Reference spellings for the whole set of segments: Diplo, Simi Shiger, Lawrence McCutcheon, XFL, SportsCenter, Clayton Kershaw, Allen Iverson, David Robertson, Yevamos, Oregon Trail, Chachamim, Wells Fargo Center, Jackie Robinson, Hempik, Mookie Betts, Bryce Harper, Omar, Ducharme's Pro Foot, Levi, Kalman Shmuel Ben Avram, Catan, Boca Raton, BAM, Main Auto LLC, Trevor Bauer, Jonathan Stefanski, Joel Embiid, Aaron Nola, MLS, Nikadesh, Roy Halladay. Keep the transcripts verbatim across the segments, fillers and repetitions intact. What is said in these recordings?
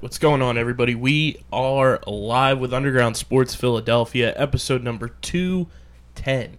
What's going on, everybody? We are live with Underground Sports Philadelphia, episode number two ten.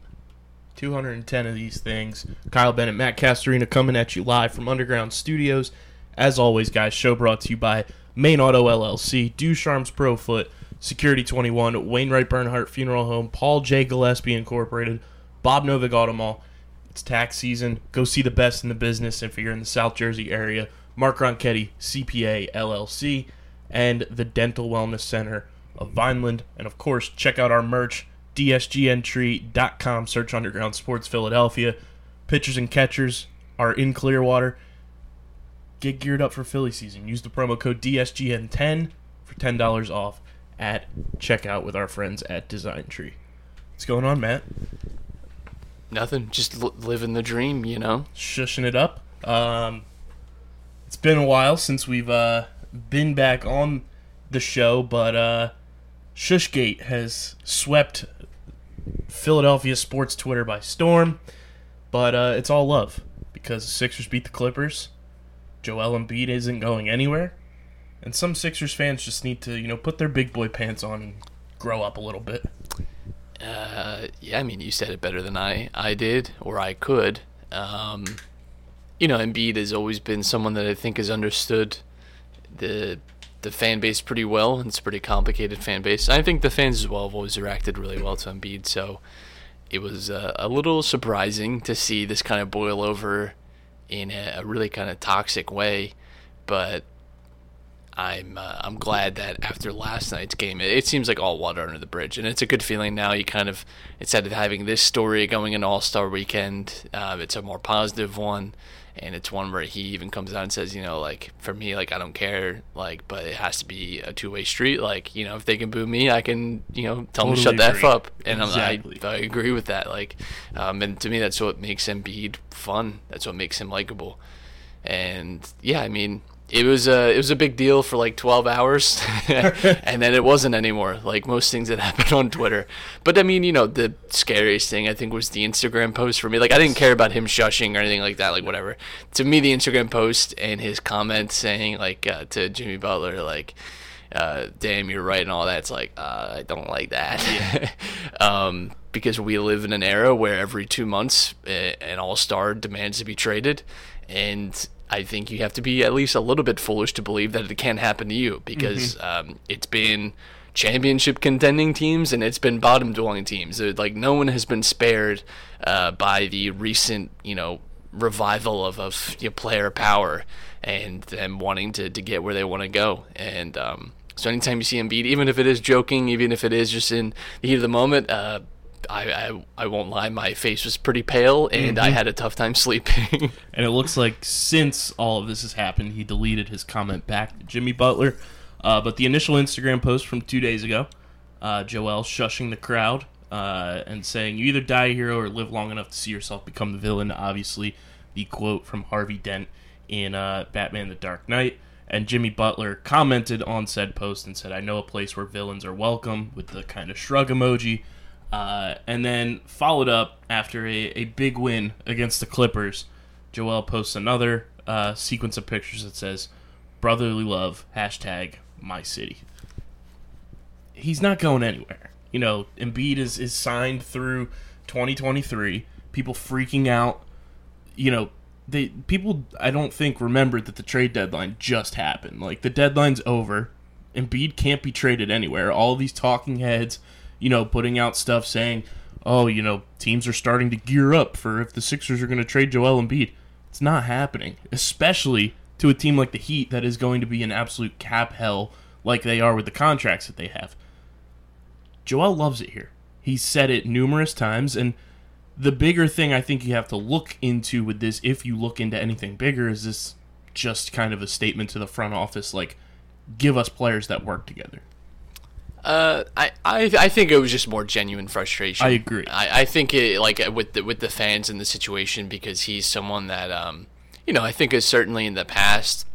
two ten of these things. Kyle Bennett, Matt Castorina coming at you live from Underground Studios. As always, guys, show brought to you by Main Auto L L C, Ducharme's Pro Foot, Security twenty-one, Wainwright Bernhardt Funeral Home, Paul J. Gillespie Incorporated, Bob Novick Auto Mall. It's tax season. Go see the best in the business if you're in the South Jersey area. Mark Ronchetti, C P A, L L C, and the Dental Wellness Center of Vineland. And, of course, check out our merch, d s g entry dot com, search Underground Sports Philadelphia. Pitchers and catchers are in Clearwater. Get geared up for Philly season. Use the promo code D S G N ten for ten dollars off at checkout with our friends at Design Tree. What's going on, Matt? Nothing. Just li- living the dream, you know? Shushing it up. Um... It's been a while since we've uh, been back on the show, but uh, Shushgate has swept Philadelphia sports Twitter by storm. But uh, it's all love, because the Sixers beat the Clippers, Joel Embiid isn't going anywhere, and some Sixers fans just need to, you know, put their big boy pants on and grow up a little bit. Uh, yeah, I mean, you said it better than I, I did, or I could. Um... You know, Embiid has always been someone that I think has understood the the fan base pretty well, and it's a pretty complicated fan base. I think the fans as well have always reacted really well to Embiid, so it was uh, a little surprising to see this kind of boil over in a, a really kind of toxic way. But I'm uh, I'm glad that after last night's game, it, it seems like all water under the bridge, and it's a good feeling now. You kind of, instead of having this story going into All-Star Weekend, uh, it's a more positive one, and it's one where he even comes out and says, you know, like, for me, like, I don't care, like, but it has to be a two-way street. Like, you know, if they can boo me, I can, you know, tell totally them to shut agree. the F up, and exactly. I'm, I, I agree with that. Like, um, and to me, that's what makes Embiid fun. That's what makes him likable. And, yeah, I mean... It was a it was a big deal for like twelve hours, and then it wasn't anymore. Like most things that happen on Twitter, but I mean, you know, the scariest thing I think was the Instagram post for me. Like I didn't care about him shushing or anything like that. Like whatever. To me, the Instagram post and his comment saying like uh, to Jimmy Butler like, uh, "Damn, you're right," and all that's like uh, I don't like that. Yeah. um, because we live in an era where every two months an all-star demands to be traded, and I think you have to be at least a little bit foolish to believe that it can happen to you because mm-hmm. um, it's been championship contending teams and it's been bottom dwelling teams. Like no one has been spared uh, by the recent, you know, revival of, of you know, player power and them wanting to, to get where they want to go. And um, so anytime you see Embiid, even if it is joking, even if it is just in the heat of the moment, uh, I, I I won't lie, my face was pretty pale, and mm-hmm. I had a tough time sleeping. And it looks like since all of this has happened, he deleted his comment back to Jimmy Butler. Uh, but the initial Instagram post from two days ago, uh, Joel shushing the crowd uh, and saying, you either die a hero or live long enough to see yourself become the villain. Obviously, the quote from Harvey Dent in uh, Batman: The Dark Knight. And Jimmy Butler commented on said post and said, I know a place where villains are welcome, with the kind of shrug emoji. Uh, and then followed up after a, a big win against the Clippers, Joel posts another uh, sequence of pictures that says, brotherly love, hashtag my city. He's not going anywhere. You know, Embiid is, is signed through twenty twenty-three. People freaking out. You know, they people, I don't think, remembered that the trade deadline just happened. Like, the deadline's over. Embiid can't be traded anywhere. All these talking heads... You know, putting out stuff saying, oh, you know, teams are starting to gear up for if the Sixers are going to trade Joel Embiid. It's not happening, especially to a team like the Heat that is going to be an absolute cap hell like they are with the contracts that they have. Joel loves it here. He's said it numerous times, and the bigger thing I think you have to look into with this, if you look into anything bigger, is this just kind of a statement to the front office, like, give us players that work together. Uh, I, I I think it was just more genuine frustration. I agree. I, I think it, like, with the, with the fans in the situation, because he's someone that, um, you know, I think has certainly in the past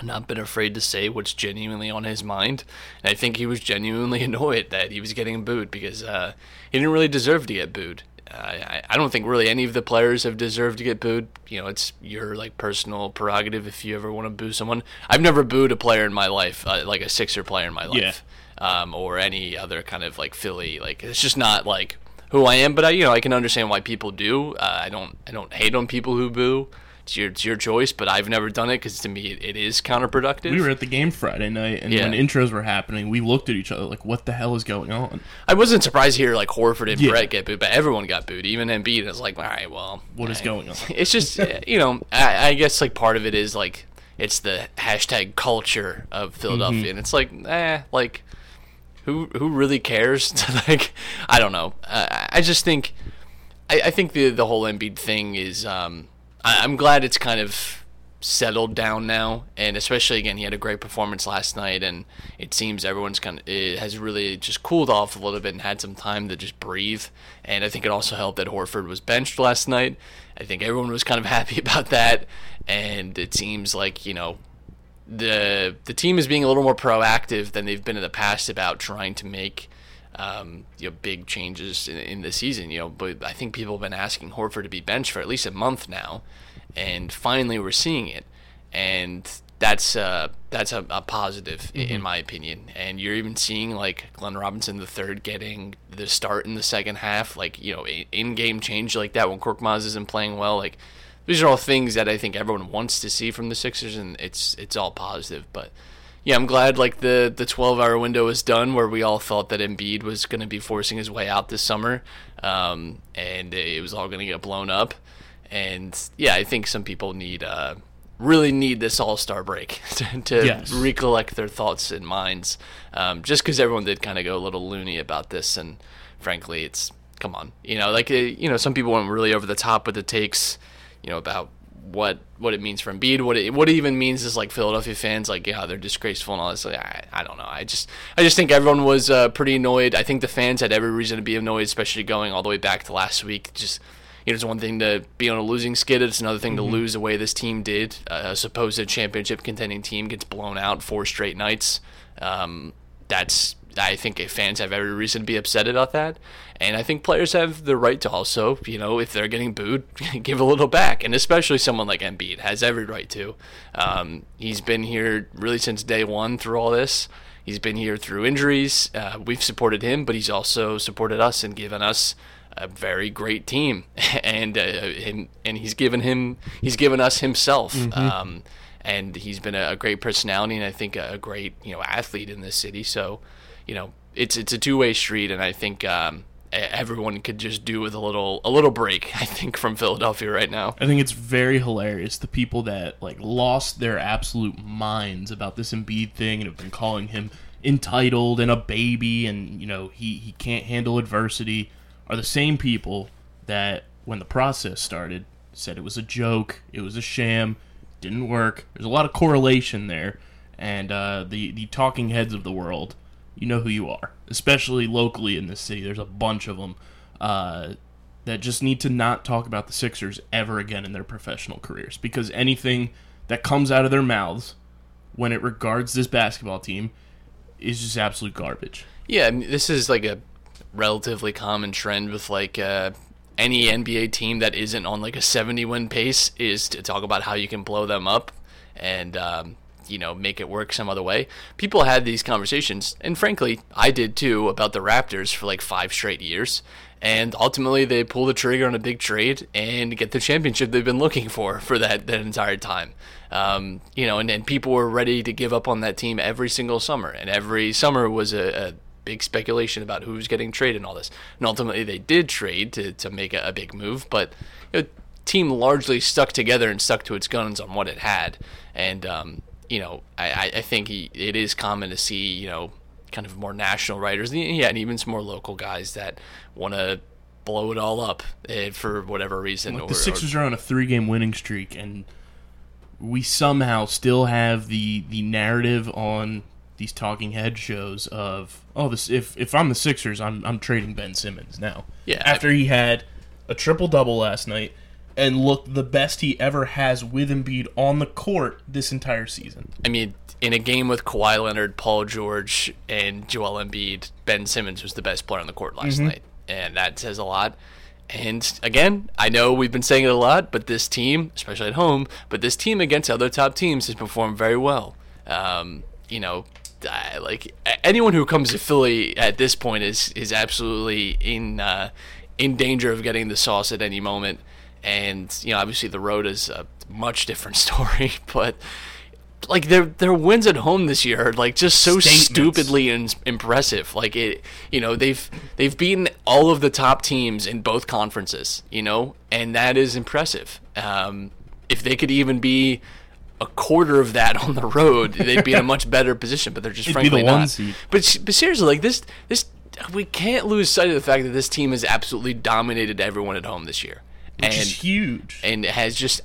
not been afraid to say what's genuinely on his mind. And I think he was genuinely annoyed that he was getting booed, because uh, he didn't really deserve to get booed. Uh, I, I don't think really any of the players have deserved to get booed. You know, it's your, like, personal prerogative if you ever want to boo someone. I've never booed a player in my life, uh, like a Sixer player in my life. Yeah. Um, or any other kind of, like, Philly, like, it's just not, like, who I am. But I, you know, I can understand why people do. Uh, I don't, I don't hate on people who boo. It's your, it's your choice. But I've never done it because to me it, it is counterproductive. We were at the game Friday night, and yeah. when intros were happening, we looked at each other like, "What the hell is going on?" I wasn't surprised to hear like Horford and yeah. Brett get booed, but everyone got booed, even Embiid. I was like, "All right, well, what I, is going on?" It's just, you know, I, I guess like part of it is like it's the hashtag culture of Philadelphia, mm-hmm. and it's like, eh, like. Who who really cares? Like, I don't know. Uh, I just think, I, I think the the whole Embiid thing is. Um, I, I'm glad it's kind of settled down now, and especially again, he had a great performance last night, and it seems everyone's kind of it has really just cooled off a little bit and had some time to just breathe. And I think it also helped that Horford was benched last night. I think everyone was kind of happy about that, and it seems like you know. the the team is being a little more proactive than they've been in the past about trying to make um, you know, big changes in, in the season. You know, but I think people have been asking Horford to be benched for at least a month now, and finally we're seeing it, and that's uh, that's a, a positive mm-hmm. in my opinion. And you're even seeing like Glenn Robinson the third getting the start in the second half, like you know, in game change like that when Korkmaz isn't playing well, like. These are all things that I think everyone wants to see from the Sixers, and it's it's all positive. But, yeah, I'm glad like the twelve-hour window is done where we all thought that Embiid was going to be forcing his way out this summer, um, and it was all going to get blown up. And, yeah, I think some people need uh, really need this all-star break to, to yes. recollect their thoughts and minds, um, just because everyone did kind of go a little loony about this. And, frankly, it's – come on. You know, like, you know, some people went really over the top with the takes – you know, about what what it means for Embiid, what it what it even means is like Philadelphia fans, like, yeah, they're disgraceful and all this. Like, I, I don't know. I just I just think everyone was uh, pretty annoyed. I think the fans had every reason to be annoyed, especially going all the way back to last week. Just, you know, it's one thing to be on a losing skid. It's another thing mm-hmm. to lose the way this team did. Uh, a supposed championship contending team gets blown out four straight nights. Um, that's I think fans have every reason to be upset about that. And I think players have the right to also, you know, if they're getting booed, give a little back. And especially someone like Embiid has every right to. Um, he's been here really since day one through all this. He's been here through injuries. Uh, we've supported him, but he's also supported us and given us a very great team. and uh, him, and he's given him, he's given us himself. Mm-hmm. Um, and he's been a, a great personality and I think a great, you know, athlete in this city. So, you know, it's it's a two-way street, and I think um, everyone could just do with a little a little break, I think, from Philadelphia right now. I think it's very hilarious, the people that, like, lost their absolute minds about this Embiid thing and have been calling him entitled and a baby and, you know, he, he can't handle adversity are the same people that, when the process started, said it was a joke, it was a sham, didn't work. There's a lot of correlation there, and uh, the, the talking heads of the world, you know who you are, especially locally in this city. There's a bunch of them uh, that just need to not talk about the Sixers ever again in their professional careers, because anything that comes out of their mouths when it regards this basketball team is just absolute garbage. Yeah, I mean, this is like a relatively common trend with like uh, any N B A team that isn't on like a seventy-win pace is to talk about how you can blow them up and um you know, make it work some other way. People had these conversations, and frankly, I did too, about the Raptors for like five straight years, and ultimately they pull the trigger on a big trade and get the championship they've been looking for for that, that entire time. Um, you know, and, and people were ready to give up on that team every single summer, and every summer was a, a big speculation about who was getting traded and all this. And ultimately they did trade to, to make a, a big move, but you know, team largely stuck together and stuck to its guns on what it had. And, um, you know, I, I think he, it is common to see, you know, kind of more national writers, yeah, and even some more local guys that want to blow it all up eh, for whatever reason. Like or, the Sixers or, are on a three-game winning streak, and we somehow still have the, the narrative on these talking head shows of, oh, this if if I'm the Sixers, I'm I'm trading Ben Simmons now. Yeah, after I, he had a triple-double last night and looked the best he ever has with Embiid on the court this entire season. I mean, in a game with Kawhi Leonard, Paul George, and Joel Embiid, Ben Simmons was the best player on the court last mm-hmm. night, and that says a lot. And, again, I know we've been saying it a lot, but this team, especially at home, but this team against other top teams has performed very well. Um, you know, I, like, anyone who comes to Philly at this point is is absolutely in uh, in danger of getting the sauce at any moment. And, you know, obviously the road is a much different story, but, like, their their wins at home this year are, like, just so Statements. stupidly in, impressive. Like, it, you know, they've they've beaten all of the top teams in both conferences, you know, and that is impressive. Um, if they could even be a quarter of that on the road, they'd be in a much better position, but they're just It'd frankly the not. But, but seriously, like, this this we can't lose sight of the fact that this team has absolutely dominated everyone at home this year. Which and, is huge. And has just...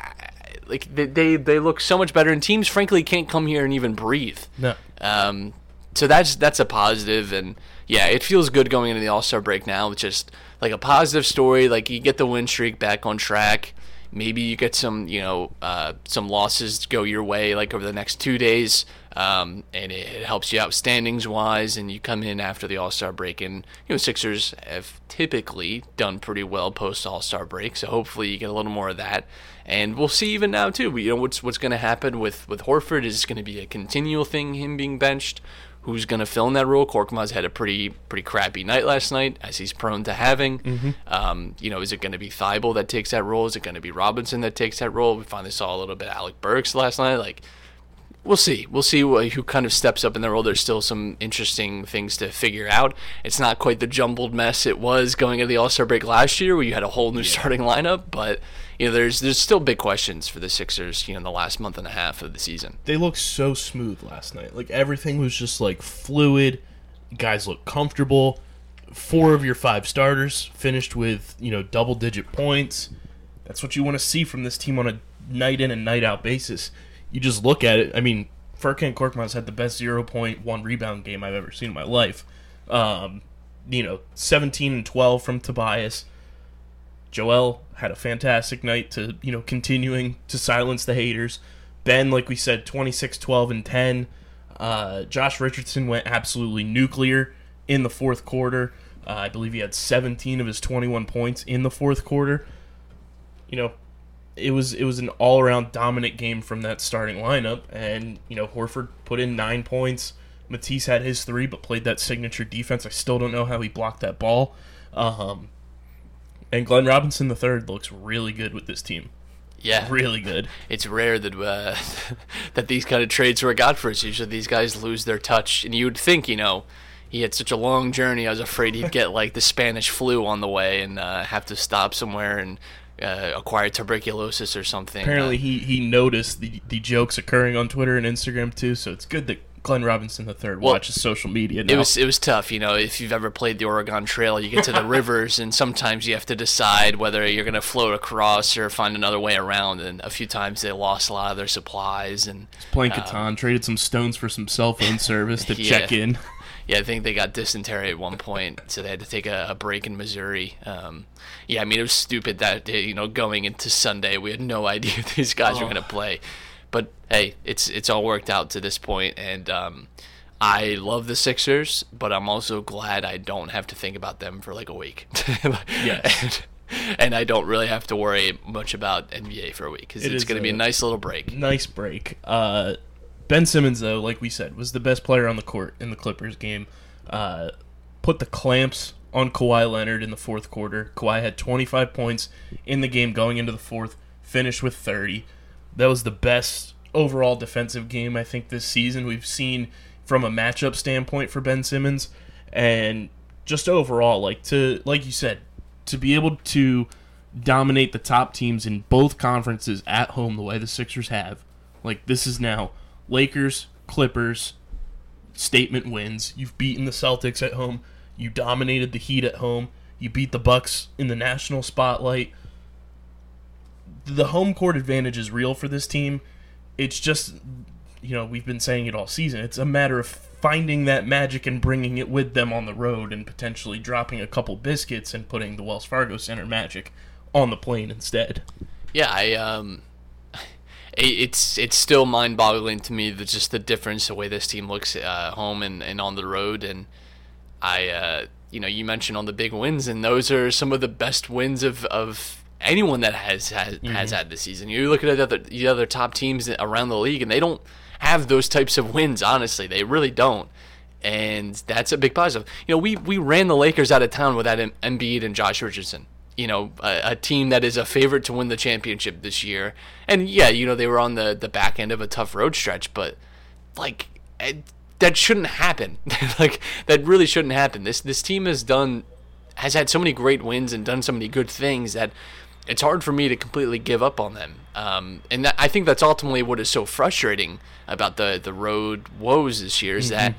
Like they, they, they look so much better, and teams frankly can't come here and even breathe. No. Um. So that's that's a positive, and yeah, it feels good going into the All-Star break now. It's just like a positive story. Like you get the win streak back on track. Maybe you get some, you know, uh, some losses go your way like over the next two days, um, and it, it helps you out standings wise. And you come in after the All-Star break, and you know Sixers have typically done pretty well post All-Star break, so hopefully you get a little more of that. And we'll see even now too. You know what's what's going to happen with, with Horford is going to be a continual thing. Him being benched, who's going to fill in that role? Korkmaz had a pretty pretty crappy night last night, as he's prone to having. Mm-hmm. Um, you know, is it going to be Thybulle that takes that role? Is it going to be Robinson that takes that role? We finally saw a little bit of Alec Burks last night. Like, we'll see. We'll see wh- who kind of steps up in the role. There's still some interesting things to figure out. It's not quite the jumbled mess it was going into the All-Star break last year, where you had a whole new yeah. starting lineup, but. You know, there's there's still big questions for the Sixers, you know, in the last month and a half of the season. They looked so smooth last night. Like, everything was just, like, fluid. Guys looked comfortable. Four of your five starters finished with, you know, double-digit points. That's what you want to see from this team on a night-in and night-out basis. You just look at it. I mean, Furkan Korkmaz had the best zero point one rebound game I've ever seen in my life. Um, you know, seventeen and twelve from Tobias. Joel had a fantastic night to, you know, continuing to silence the haters. Ben, like we said, twenty-six, twelve, and ten. Uh, Josh Richardson went absolutely nuclear in the fourth quarter. Uh, I believe he had seventeen of his twenty-one points in the fourth quarter. You know, it was it was an all-around dominant game from that starting lineup. And, you know, Horford put in nine points. Matisse had his three, but played that signature defense. I still don't know how he blocked that ball. Um... And Glenn Robinson the third looks really good with this team. Yeah. Really good. It's rare that uh, that these kind of trades were got for us. Usually these guys lose their touch. And you would think, you know, he had such a long journey, I was afraid he'd get, like, the Spanish flu on the way and uh, have to stop somewhere and uh, acquire tuberculosis or something. Apparently uh, he, he noticed the, the jokes occurring on Twitter and Instagram, too, so it's good that Glenn Robinson the third well, watches social media now. It was, it was tough, you know, if you've ever played the Oregon Trail, you get to the rivers, and sometimes you have to decide whether you're going to float across or find another way around, and a few times they lost a lot of their supplies. And He's playing Catan, uh, traded some stones for some cell phone service to yeah. check in. Yeah, I think they got dysentery at one point, so they had to take a, a break in Missouri. Um, yeah, I mean, it was stupid that, you know, going into Sunday, we had no idea these guys oh. were going to play. But, hey, it's it's all worked out to this point, and um, I love the Sixers, but I'm also glad I don't have to think about them for like a week. Yes. and, and I don't really have to worry much about N B A for a week, because it it's going to be a nice little break. Nice break. Uh, Ben Simmons, though, like we said, was the best player on the court in the Clippers game. Uh, put the clamps on Kawhi Leonard in the fourth quarter. Kawhi had twenty-five points in the game going into the fourth, finished with thirty. That was the best overall defensive game I think this season we've seen from a matchup standpoint for Ben Simmons, and just overall, like to like you said, to be able to dominate the top teams in both conferences at home the way the Sixers have, like, this is now Lakers, Clippers, statement wins. You've beaten the Celtics at home. You dominated the Heat at home. You beat the Bucks in the national spotlight. The home court advantage is real for this team. It's just, you know, we've been saying it all season. It's a matter of finding that magic and bringing it with them on the road and potentially dropping a couple biscuits and putting the Wells Fargo Center magic on the plane instead. Yeah, I um, it's it's still mind-boggling to me that just the difference the way this team looks at uh, home and, and on the road. And I, uh, you know, you mentioned on the big wins, and those are some of the best wins of of. anyone that has has, mm-hmm. has had this season. You look at the other, the other top teams around the league, and they don't have those types of wins, honestly. They really don't. And that's a big positive. You know, we, we ran the Lakers out of town without Embiid and Josh Richardson. You know, a, a team that is a favorite to win the championship this year. And, yeah, you know, they were on the, the back end of a tough road stretch, but, like, it, that shouldn't happen. Like, that really shouldn't happen. This this team has done has had so many great wins and done so many good things that it's hard for me to completely give up on them. Um, and that, I think that's ultimately what is so frustrating about the, the road woes this year is mm-hmm. that,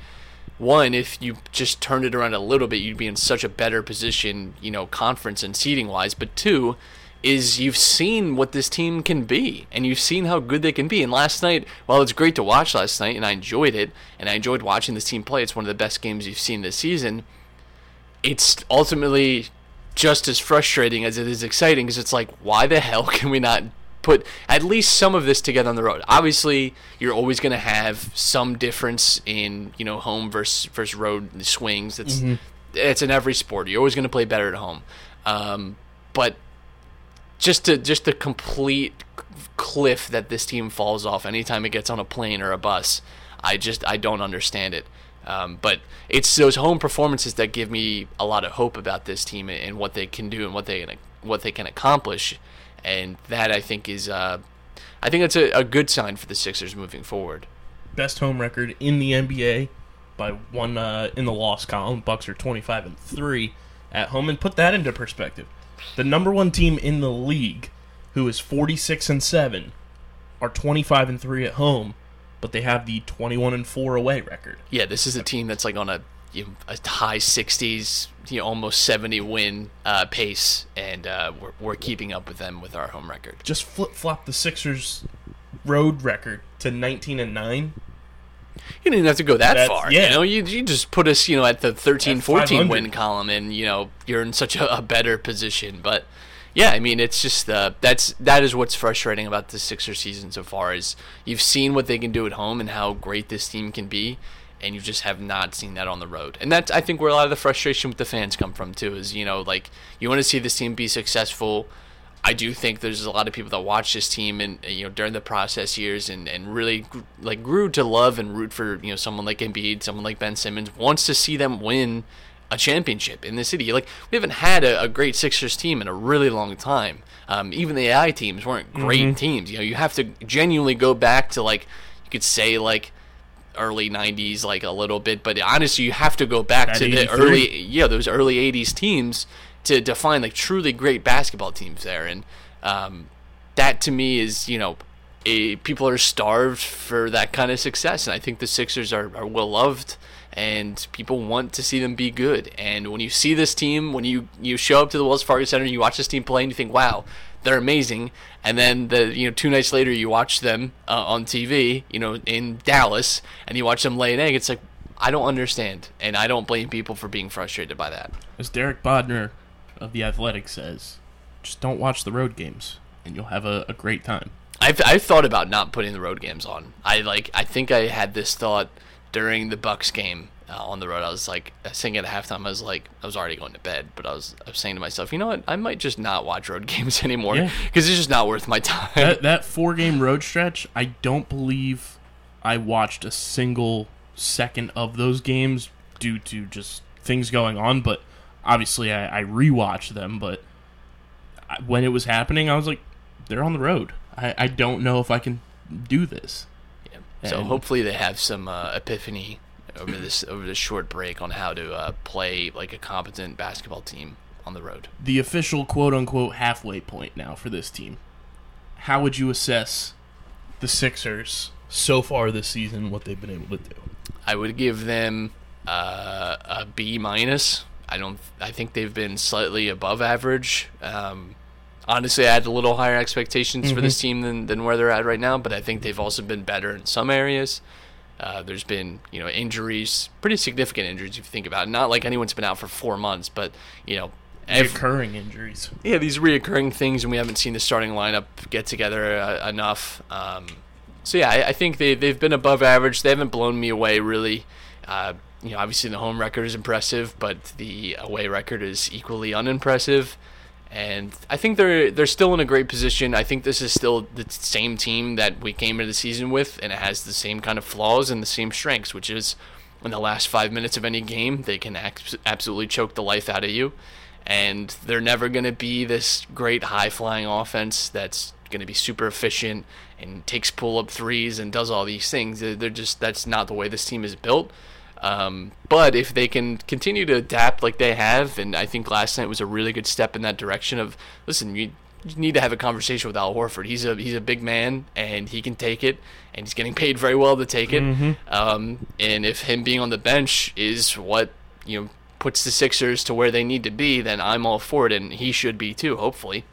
one, if you just turned it around a little bit, you'd be in such a better position, you know, conference and seeding-wise. But two, is you've seen what this team can be, and you've seen how good they can be. And last night, while it's great to watch last night, and I enjoyed it, and I enjoyed watching this team play, it's one of the best games you've seen this season, it's ultimately just as frustrating as it is exciting, because it's like, why the hell can we not put at least some of this together on the road? Obviously, you're always going to have some difference in, you know, home versus versus road swings. It's mm-hmm. it's in every sport. You're always going to play better at home, um, but just to just the complete cliff that this team falls off anytime it gets on a plane or a bus, I just I don't understand it. Um, but it's those home performances that give me a lot of hope about this team and what they can do and what they what they can accomplish, and that I think is uh, I think that's a, a good sign for the Sixers moving forward. Best home record in the N B A by one uh, in the loss column. Bucks are twenty-five and three at home, and put that into perspective. The number one team in the league, who is forty-six and seven, are twenty-five and three at home, but they have the twenty-one and four away record. Yeah, this is a team that's like on a, you know, a high sixties, you know, almost seventy win uh, pace, and uh, we're we're keeping up with them with our home record. Just flip flop the Sixers' road record to nineteen and nine. You didn't have to go that that's, far. Yeah. You know, you you just put us, you know, at the thirteen fourteen win column, and you know you're in such a, a better position. But yeah, I mean, it's just uh, that's that is what's frustrating about the Sixers season so far is you've seen what they can do at home and how great this team can be, and you just have not seen that on the road. And that's, I think, where a lot of the frustration with the fans come from too is, you know, like, you want to see this team be successful. I do think there's a lot of people that watch this team and, you know, during the process years and, and really like grew to love and root for, you know, someone like Embiid, someone like Ben Simmons, wants to see them win a championship in the city. Like, we haven't had a, a great Sixers team in a really long time. Um, even the A I teams weren't great mm-hmm. teams. You know, you have to genuinely go back to, like, you could say, like, early nineties, like, a little bit, but honestly, you have to go back At to eighty-three. The early, yeah, those early eighties teams to define, like, truly great basketball teams there. And um, that, to me, is, you know, a, people are starved for that kind of success, and I think the Sixers are, are well-loved, and people want to see them be good. And when you see this team, when you, you show up to the Wells Fargo Center and you watch this team play and you think, wow, they're amazing. And then the you know two nights later you watch them uh, on T V, you know, in Dallas, and you watch them lay an egg. It's like, I don't understand, and I don't blame people for being frustrated by that. As Derek Bodner of The Athletic says, just don't watch the road games, and you'll have a, a great time. I've, I've thought about not putting the road games on. I like I think I had this thought during the Bucks game uh, on the road. I was like, I was thinking at halftime, I was like, I was already going to bed, but I was, I was saying to myself, you know what, I might just not watch road games anymore, because yeah. it's just not worth my time. That, that four-game road stretch, I don't believe I watched a single second of those games due to just things going on, but obviously I, I rewatched them, but I, when it was happening, I was like, they're on the road. I, I don't know if I can do this. So hopefully they have some uh, epiphany over this over this short break on how to uh, play like a competent basketball team on the road. The official quote-unquote halfway point now for this team. How would you assess the Sixers so far this season, what they've been able to do? I would give them uh, a B minus. I don't. I think they've been slightly above average. Um, honestly, I had a little higher expectations mm-hmm. for this team than, than where they're at right now, but I think they've also been better in some areas. Uh, there's been, you know, injuries, pretty significant injuries if you think about it. Not like anyone's been out for four months, but, you know. Reoccurring ev- injuries. Yeah, these reoccurring things, and we haven't seen the starting lineup get together uh, enough. Um, so, yeah, I, I think they, they've been above average. They haven't blown me away, really. Uh, you know, obviously the home record is impressive, but the away record is equally unimpressive. And I think they're they're still in a great position. I think this is still the same team that we came into the season with, and it has the same kind of flaws and the same strengths, which is in the last five minutes of any game, they can ac- absolutely choke the life out of you. And they're never going to be this great high-flying offense that's going to be super efficient and takes pull-up threes and does all these things. They're just that's not the way this team is built. Um, but if they can continue to adapt like they have, and I think last night was a really good step in that direction of, listen, you need to have a conversation with Al Horford. He's a he's a big man, and he can take it, and he's getting paid very well to take it. Mm-hmm. Um, and if him being on the bench is what, you know, puts the Sixers to where they need to be, then I'm all for it, and he should be too, hopefully.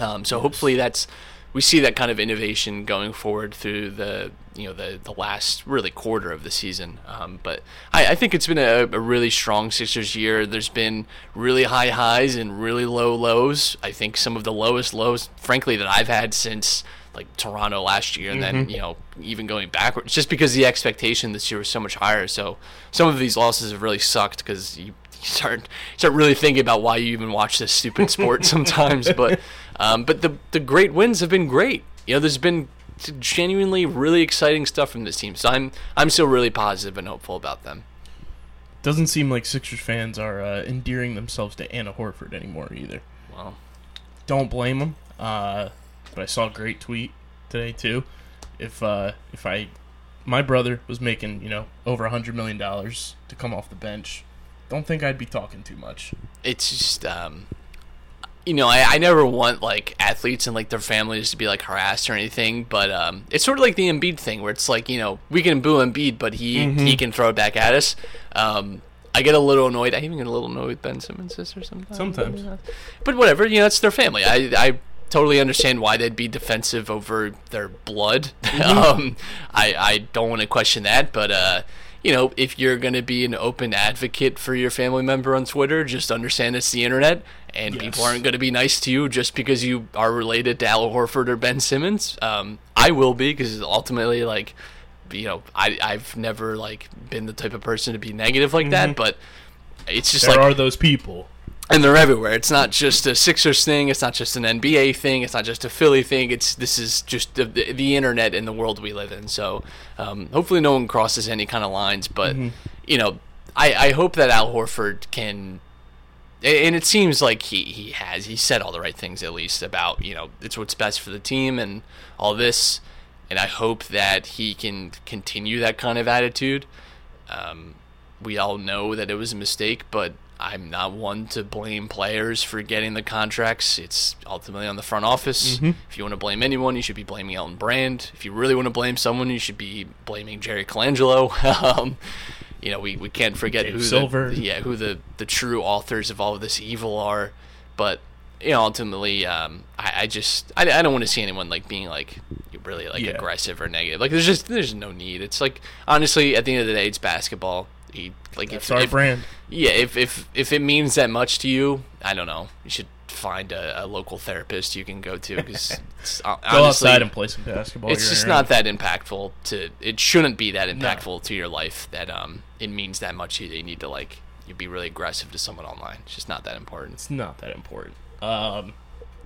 Um, so hopefully that's... We see that kind of innovation going forward through the you know the, the last really quarter of the season. Um, but I, I think it's been a, a really strong Sixers year. There's been really high highs and really low lows. I think some of the lowest lows, frankly, that I've had since like Toronto last year, and mm-hmm. then you know even going backwards, just because the expectation this year was so much higher. So some of these losses have really sucked because you. You start start really thinking about why you even watch this stupid sport sometimes. But um, but the the great wins have been great. You know, there's been genuinely really exciting stuff from this team. So I'm I'm still really positive and hopeful about them. Doesn't seem like Sixers fans are uh, endearing themselves to Anna Horford anymore either. Wow. Don't blame them. Uh, but I saw a great tweet today too. If uh, if I my brother was making you know over a hundred million dollars to come off the bench. Don't think I'd be talking too much. It's just, um, you know, I, I never want, like, athletes and, like, their families to be, like, harassed or anything, but um, it's sort of like the Embiid thing where it's like, you know, we can boo Embiid, but he, mm-hmm. he can throw it back at us. Um, I get a little annoyed. I even get a little annoyed with Ben Simmons sister sometimes. Sometimes. But whatever, you know, it's their family. I... I totally understand why they'd be defensive over their blood. Mm-hmm. um, I, I don't want to question that, but, uh, you know, if you're going to be an open advocate for your family member on Twitter, just understand it's the internet, and yes. people aren't going to be nice to you just because you are related to Al Horford or Ben Simmons. Um, I will be, because ultimately, like, you know, I, I've never, like, been the type of person to be negative like mm-hmm. that, but it's just there like... There are those people. And they're everywhere. It's not just a Sixers thing. It's not just an N B A thing. It's not just a Philly thing. It's this is just the, the, the internet and the world we live in. So um, hopefully no one crosses any kind of lines. But, mm-hmm. you know, I, I hope that Al Horford can – and it seems like he, he has. He said all the right things at least about, you know, it's what's best for the team and all this. And I hope that he can continue that kind of attitude. Um, we all know that it was a mistake, but – I'm not one to blame players for getting the contracts. It's ultimately on the front office. Mm-hmm. If you want to blame anyone, you should be blaming Elton Brand. If you really want to blame someone, you should be blaming Jerry Colangelo. um, you know, we, we can't forget Dave who Silver. The, yeah, who the, the true authors of all of this evil are. But you know, ultimately, um, I, I just I, I don't want to see anyone like being like really like yeah. aggressive or negative. Like there's just there's no need. It's like honestly, at the end of the day, it's basketball. He, like That's if, our if, brand. Yeah, if, if if it means that much to you, I don't know. You should find a, a local therapist you can go to. Cause it's, go honestly, outside and play some basketball. It's just not that impactful. To It shouldn't be that impactful no. to your life that um it means that much to you. That you need to like you be really aggressive to someone online. It's just not that important. It's not that important. Um,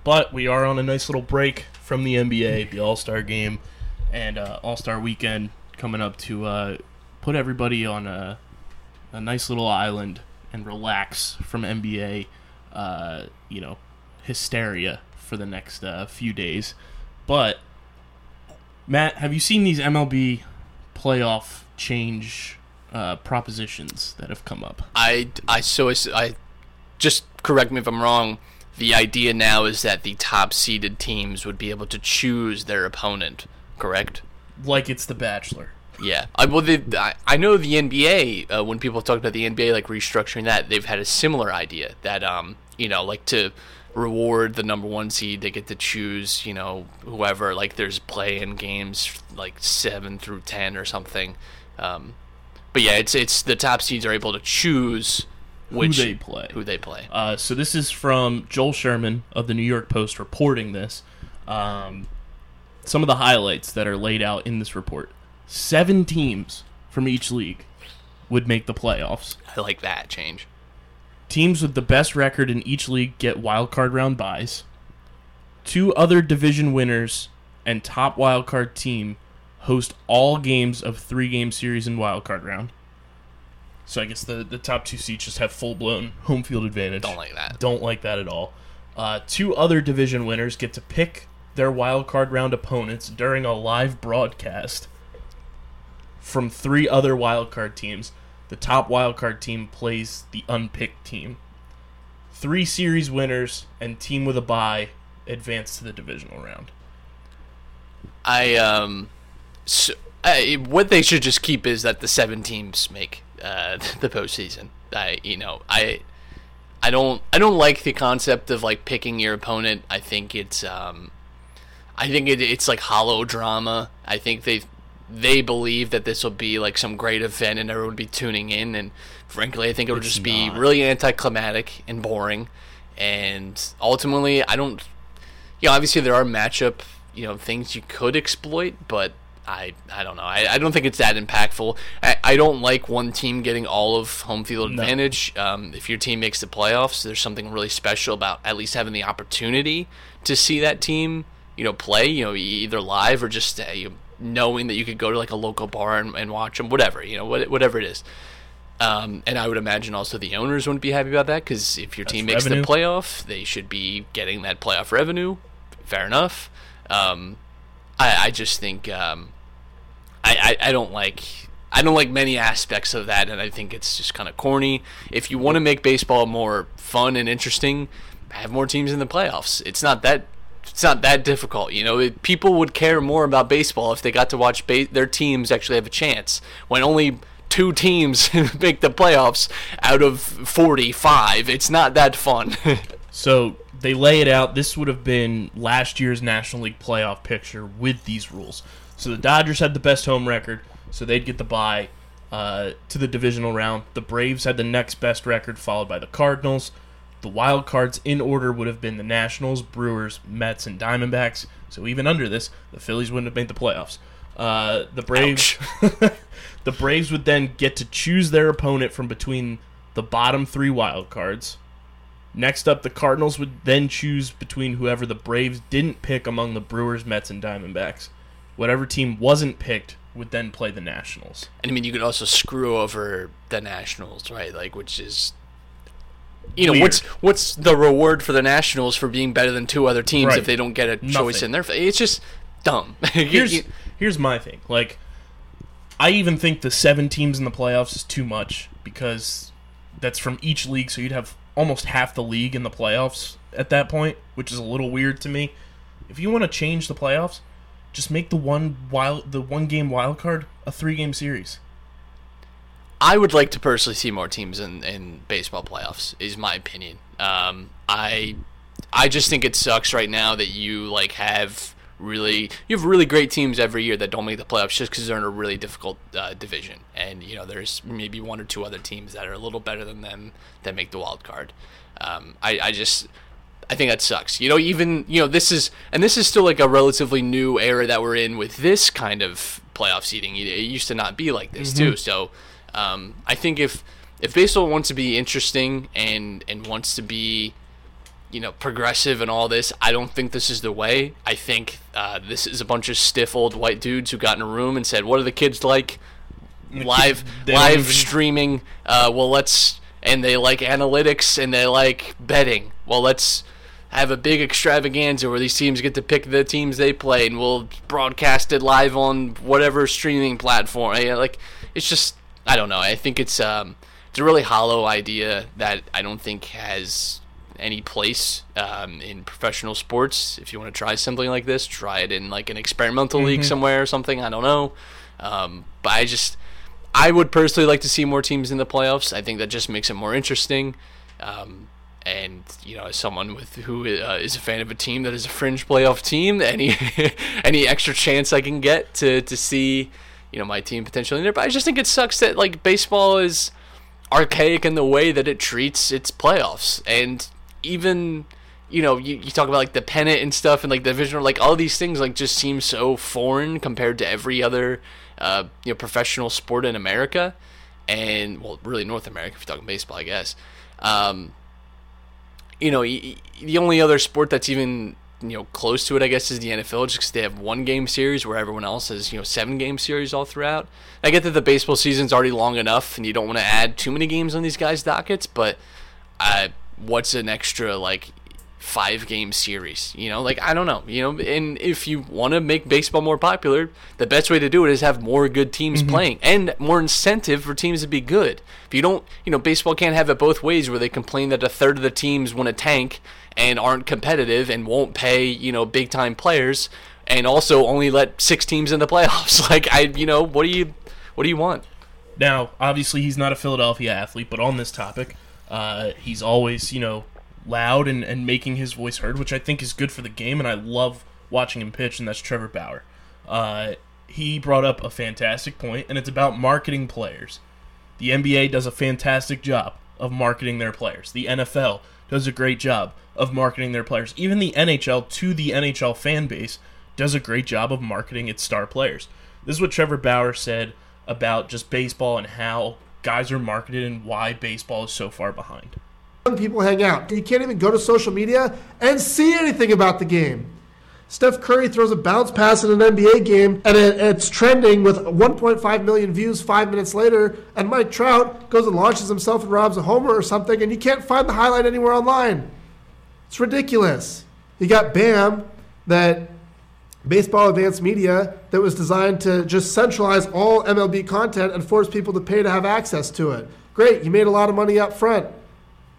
But we are on a nice little break from the N B A, the All-Star Game, and uh, All-Star Weekend coming up to uh, put everybody on a... a nice little island and relax from N B A, uh, you know, hysteria for the next uh, few days. But Matt, have you seen these M L B playoff change uh, propositions that have come up? I, I so I, I just correct me if I'm wrong, the idea now is that the top-seeded teams would be able to choose their opponent, correct? Like it's The Bachelor. Yeah. I, well, they, I, I know the N B A, uh, when people talk about the N B A, like restructuring that, they've had a similar idea that, um, you know, like to reward the number one seed, they get to choose, you know, whoever, like there's play-in games like seven through ten or something. Um, but yeah, it's it's the top seeds are able to choose Which, who they play. Who they play. Uh, so this is from Joel Sherman of the New York Post reporting this. Um, some of the highlights that are laid out in this report. Seven teams from each league would make the playoffs. I like that change. Teams with the best record in each league get wild card round byes. Two other division winners and top wild card team host all games of three-game series in wild card round. So I guess the, the top two seats just have full-blown home field advantage. Don't like that. Don't like that at all. Uh, two other division winners get to pick their wild card round opponents during a live broadcast from three other wild card teams. The top wild card team plays the unpicked team. Three series winners and team with a bye advance to the divisional round. I um, so, I, what they should just keep is that the seven teams make Uh, the postseason. I, you know, I, I don't, I don't like the concept of like picking your opponent. I think it's, um, I think it, it's like hollow drama. I think they, they believe that this will be like some great event and everyone would be tuning in. And frankly, I think it would just be really anticlimactic and boring. And ultimately, I don't. You know, obviously there are matchup, you know, things you could exploit, but I, I don't know. I, I don't think it's that impactful. I, I don't like one team getting all of home field advantage. No. Um, if your team makes the playoffs, there's something really special about at least having the opportunity to see that team, you know, play, you know, either live or just uh, you know, knowing that you could go to like a local bar and, and watch them, whatever, you know, what, whatever it is. Um, and I would imagine also the owners wouldn't be happy about that because if your That's team makes revenue. the playoff, they should be getting that playoff revenue. Fair enough. Um, I, I just think um, I, I, I don't like I don't like many aspects of that, and I think it's just kind of corny. If you want to make baseball more fun and interesting, have more teams in the playoffs. It's not that it's not that difficult, you know. It, people would care more about baseball if they got to watch ba- their teams actually have a chance. When only two teams make the playoffs out of forty-five, it's not that fun. So they lay it out. This would have been last year's National League playoff picture with these rules. So the Dodgers had the best home record, so they'd get the bye uh, to the divisional round. The Braves had the next best record, followed by the Cardinals. The wild cards in order would have been the Nationals, Brewers, Mets, and Diamondbacks. So even under this, the Phillies wouldn't have made the playoffs. Uh, the Braves, the Braves would then get to choose their opponent from between the bottom three wild cards. Next up, the Cardinals would then choose between whoever the Braves didn't pick among the Brewers, Mets, and Diamondbacks. Whatever team wasn't picked would then play the Nationals. And, I mean, you could also screw over the Nationals, right? Like, which is, you know, Weird. what's what's the reward for the Nationals for being better than two other teams right. if they don't get a Nothing. choice in their favor? It's just dumb. here's, here's my thing. Like, I even think the seven teams in the playoffs is too much because that's from each league, so you'd have almost half the league in the playoffs at that point, which is a little weird to me. If you want to change the playoffs, just make the one wild, the one game wild card a three game series. I would like to personally see more teams in, in baseball playoffs. Is my opinion. Um, I I just think it sucks right now that you like have really you have really great teams every year that don't make the playoffs just because they're in a really difficult uh, division, and you know there's maybe one or two other teams that are a little better than them that make the wild card. Um, I, I just I think that sucks. You know, even you know this is and this is still like a relatively new era that we're in with this kind of playoff seeding. It used to not be like this mm-hmm. too. So um, I think if if baseball wants to be interesting and and wants to be you know, progressive and all this, I don't think this is the way. I think uh, this is a bunch of stiff old white dudes who got in a room and said, what are the kids like? Live live streaming. Uh, well, let's... And they like analytics and they like betting. Well, let's have a big extravaganza where these teams get to pick the teams they play and we'll broadcast it live on whatever streaming platform. Like, it's just... I don't know. I think it's... Um, it's a really hollow idea that I don't think has any place um, in professional sports. If you want to try something like this, try it in like an experimental mm-hmm. league somewhere or something. I don't know. Um, but I just, I would personally like to see more teams in the playoffs. I think that just makes it more interesting. Um, and, you know, as someone with who uh, is a fan of a team that is a fringe playoff team, any any extra chance I can get to, to see, you know, my team potentially in there. But I just think it sucks that, like, baseball is archaic in the way that it treats its playoffs. And even, you know, you, you talk about, like, the pennant and stuff and, like, the division, like, all these things, like, just seem so foreign compared to every other, uh, you know, professional sport in America. And, well, really North America, if you're talking baseball, I guess. Um, you know, the only other sport that's even, you know, close to it, I guess, is the N F L, just because they have one game series where everyone else has, you know, seven game series all throughout. I get that the baseball season's already long enough and you don't want to add too many games on these guys' dockets, but uh, what's an extra, like, five game series? You know, like, I don't know, you know, and if you want to make baseball more popular, the best way to do it is have more good teams mm-hmm. playing and more incentive for teams to be good. If you don't, you know, baseball can't have it both ways where they complain that a third of the teams want to tank and aren't competitive and won't pay, you know, big time players, and also only let six teams in the playoffs. Like, I, you know, what do you, what do you want? Now, obviously he's not a Philadelphia athlete, but on this topic, uh, he's always, you know, loud and, and making his voice heard, which I think is good for the game, and I love watching him pitch, and that's Trevor Bauer. Uh, he brought up a fantastic point, and it's about marketing players. The N B A does a fantastic job of marketing their players. The N F L does a great job of marketing their players. Even the N H L, to the N H L fan base, does a great job of marketing its star players. This is what Trevor Bauer said about just baseball and how guys are marketed and why baseball is so far behind. People hang out. You can't even go to social media and see anything about the game. Steph Curry throws a bounce pass in an N B A game, and it, it's trending with one point five million views five minutes later, and Mike Trout goes and launches himself and robs a homer or something, and you can't find the highlight anywhere online. It's ridiculous. You got BAM, that baseball advanced media that was designed to just centralize all M L B content and force people to pay to have access to it. Great, you made a lot of money up front.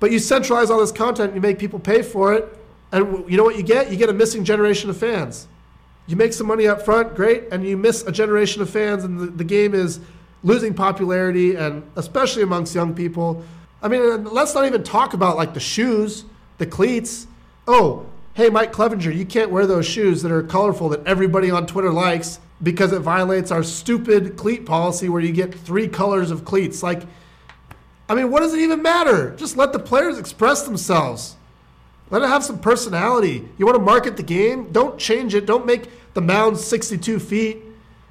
But you centralize all this content, you make people pay for it, and you know what you get? You get a missing generation of fans. You make some money up front, great, and you miss a generation of fans, and the, the game is losing popularity, and especially amongst young people. I mean, let's not even talk about, like, the shoes, the cleats. Oh, hey, Mike Clevenger, you can't wear those shoes that are colorful that everybody on Twitter likes because it violates our stupid cleat policy where you get three colors of cleats. Like, I mean, what does it even matter? Just let the players express themselves. Let it have some personality. You want to market the game? Don't change it. Don't make the mound sixty-two feet.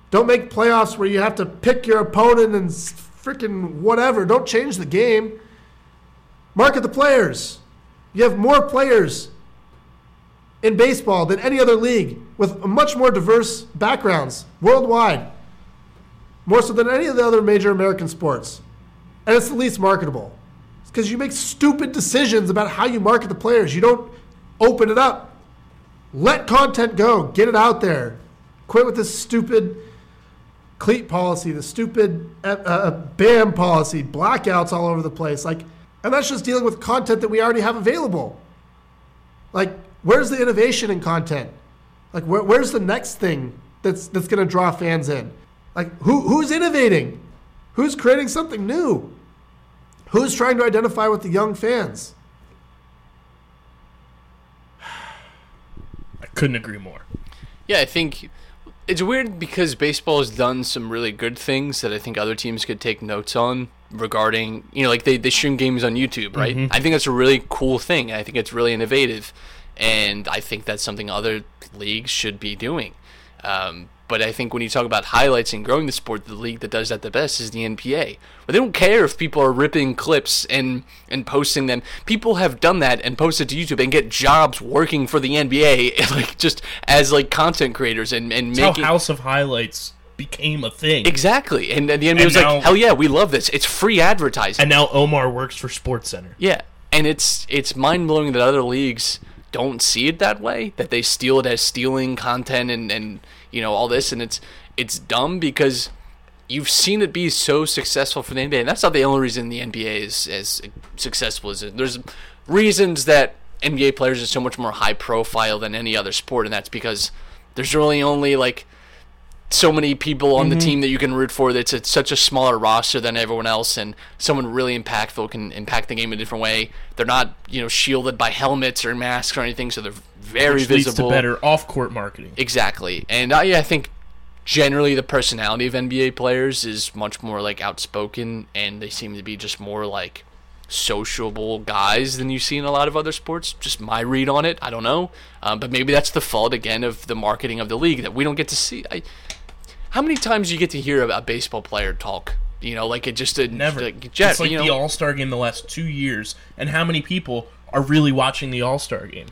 Don't make playoffs where you have to pick your opponent and freaking whatever. Don't change the game. Market the players. You have more players in baseball than any other league with much more diverse backgrounds worldwide, more so than any of the other major American sports. And it's the least marketable. It's because you make stupid decisions about how you market the players. You don't open it up. Let content go. Get it out there. Quit with this stupid cleat policy, the stupid uh, BAM policy, blackouts all over the place. Like, and that's just dealing with content that we already have available. Like, where's the innovation in content? Like, where, where's the next thing that's that's going to draw fans in? Like, who who's innovating? Who's creating something new? Who's trying to identify with the young fans? I couldn't agree more. Yeah, I think it's weird because baseball has done some really good things that I think other teams could take notes on regarding, you know, like they, they stream games on YouTube, right? Mm-hmm. I think that's a really cool thing. I think it's really innovative, and I think that's something other leagues should be doing. Um But I think when you talk about highlights and growing the sport, the league that does that the best is the N B A. But they don't care if people are ripping clips and, and posting them. People have done that and posted to YouTube and get jobs working for the N B A, like just as like content creators and, and making. That's how House of Highlights became a thing. Exactly. And, and the N B A and was now, like, hell yeah, we love this. It's free advertising. And now Omar works for SportsCenter. Yeah. And it's it's mind-blowing that other leagues don't see it that way, that they steal it as stealing content and, and you know, all this, and it's it's dumb because you've seen it be so successful for the N B A, and that's not the only reason the N B A is as successful as it. There's reasons that N B A players are so much more high profile than any other sport, and that's because there's really only like so many people on mm-hmm. the team that you can root for. That's a, such a smaller roster than everyone else, and someone really impactful can impact the game in a different way. They're not, you know, shielded by helmets or masks or anything, so they're very Which leads visible. To better off-court marketing. Exactly, and I, yeah, I think generally the personality of N B A players is much more like outspoken, and they seem to be just more like sociable guys than you see in a lot of other sports. Just my read on it. I don't know, um, but maybe that's the fault again of the marketing of the league that we don't get to see. I, How many times do you get to hear about a baseball player talk? You know, like it just didn't. Never. Like, jet, it's like you know? The All-Star game the last two years, and how many people are really watching the All-Star game?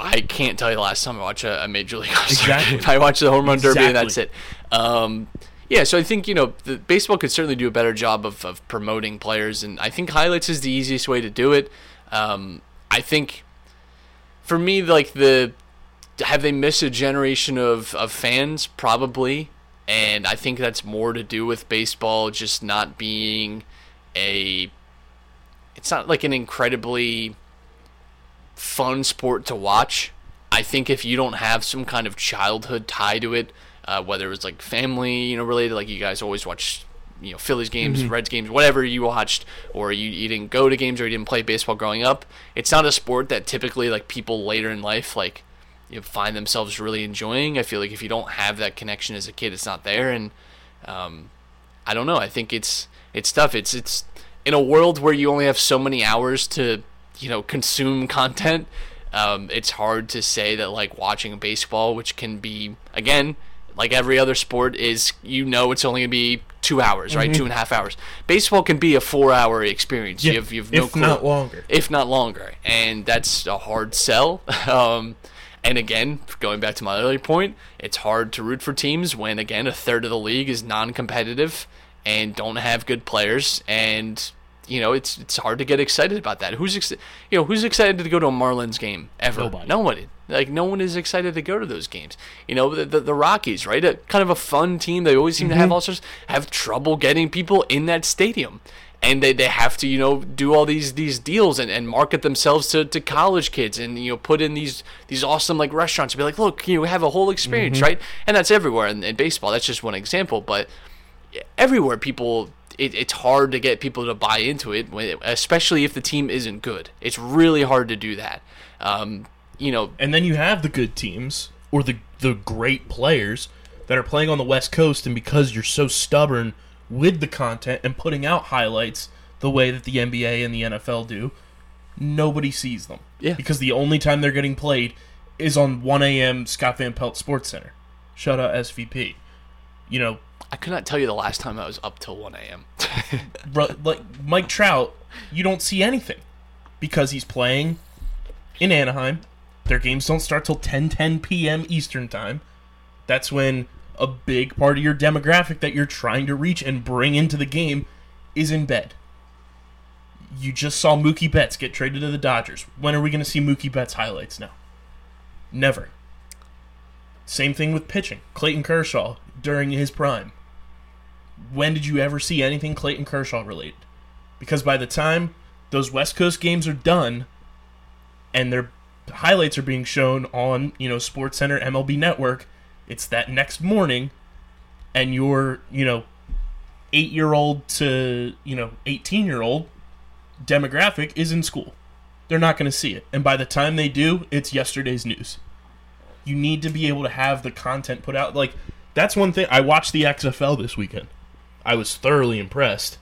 I can't tell you the last time I watched a, a Major League All-Star exactly. game. I watched the Home Run exactly. Derby, and that's it. Um, yeah, so I think, you know, the, baseball could certainly do a better job of, of promoting players, and I think highlights is the easiest way to do it. Um, I think, for me, like the have they missed a generation of, of fans? Probably. And I think that's more to do with baseball just not being a – it's not like an incredibly fun sport to watch. I think if you don't have some kind of childhood tie to it, uh, whether it was like family, you know, related, like you guys always watched, you know, Phillies games, mm-hmm. Reds games, whatever you watched, or you, you didn't go to games or you didn't play baseball growing up, it's not a sport that typically like people later in life like – you find themselves really enjoying. I feel like if you don't have that connection as a kid, it's not there. And um, I don't know. I think it's it's tough. It's it's in a world where you only have so many hours to you know consume content. Um, it's hard to say that like watching baseball, which can be again like every other sport, is you know it's only gonna be two hours, mm-hmm. right? Two and a half hours. Baseball can be a four-hour experience. Yeah, you have, you have no if clue, not longer, if not longer, and that's a hard sell. um, And again, going back to my earlier point, it's hard to root for teams when, again, a third of the league is non-competitive and don't have good players. And, you know, it's it's hard to get excited about that. Who's ex- you know who's excited to go to a Marlins game ever? Nobody. Nobody. Like, no one is excited to go to those games. You know, the the, the Rockies, right? A, kind of a fun team. They always seem mm-hmm. to have all sorts, have trouble getting people in that stadium. And they, they have to, you know, do all these these deals and, and market themselves to, to college kids and, you know, put in these these awesome, like, restaurants and be like, look, you know, have a whole experience, mm-hmm. right? And that's everywhere in, in baseball. That's just one example. But everywhere people, it, it's hard to get people to buy into it, especially if the team isn't good. It's really hard to do that. Um, you know. And then you have the good teams or the the great players that are playing on the West Coast, and because you're so stubborn with the content and putting out highlights the way that the N B A and the N F L do, nobody sees them. Yeah. Because the only time they're getting played is on one a.m. Scott Van Pelt SportsCenter. Shout out S V P. You know, I could not tell you the last time I was up till one a.m. Like Mike Trout, you don't see anything because he's playing in Anaheim. Their games don't start till ten ten p.m. Eastern time. That's when a big part of your demographic that you're trying to reach and bring into the game is in bed. You just saw Mookie Betts get traded to the Dodgers. When are we going to see Mookie Betts highlights now? Never. Same thing with pitching. Clayton Kershaw during his prime. When did you ever see anything Clayton Kershaw related? Because by the time those West Coast games are done and their highlights are being shown on, you know, SportsCenter, M L B Network, it's that next morning, and your, you know, eight-year-old to, you know, eighteen-year-old demographic is in school. They're not going to see it. And by the time they do, it's yesterday's news. You need to be able to have the content put out. Like, that's one thing. I watched the X F L this weekend. I was thoroughly impressed.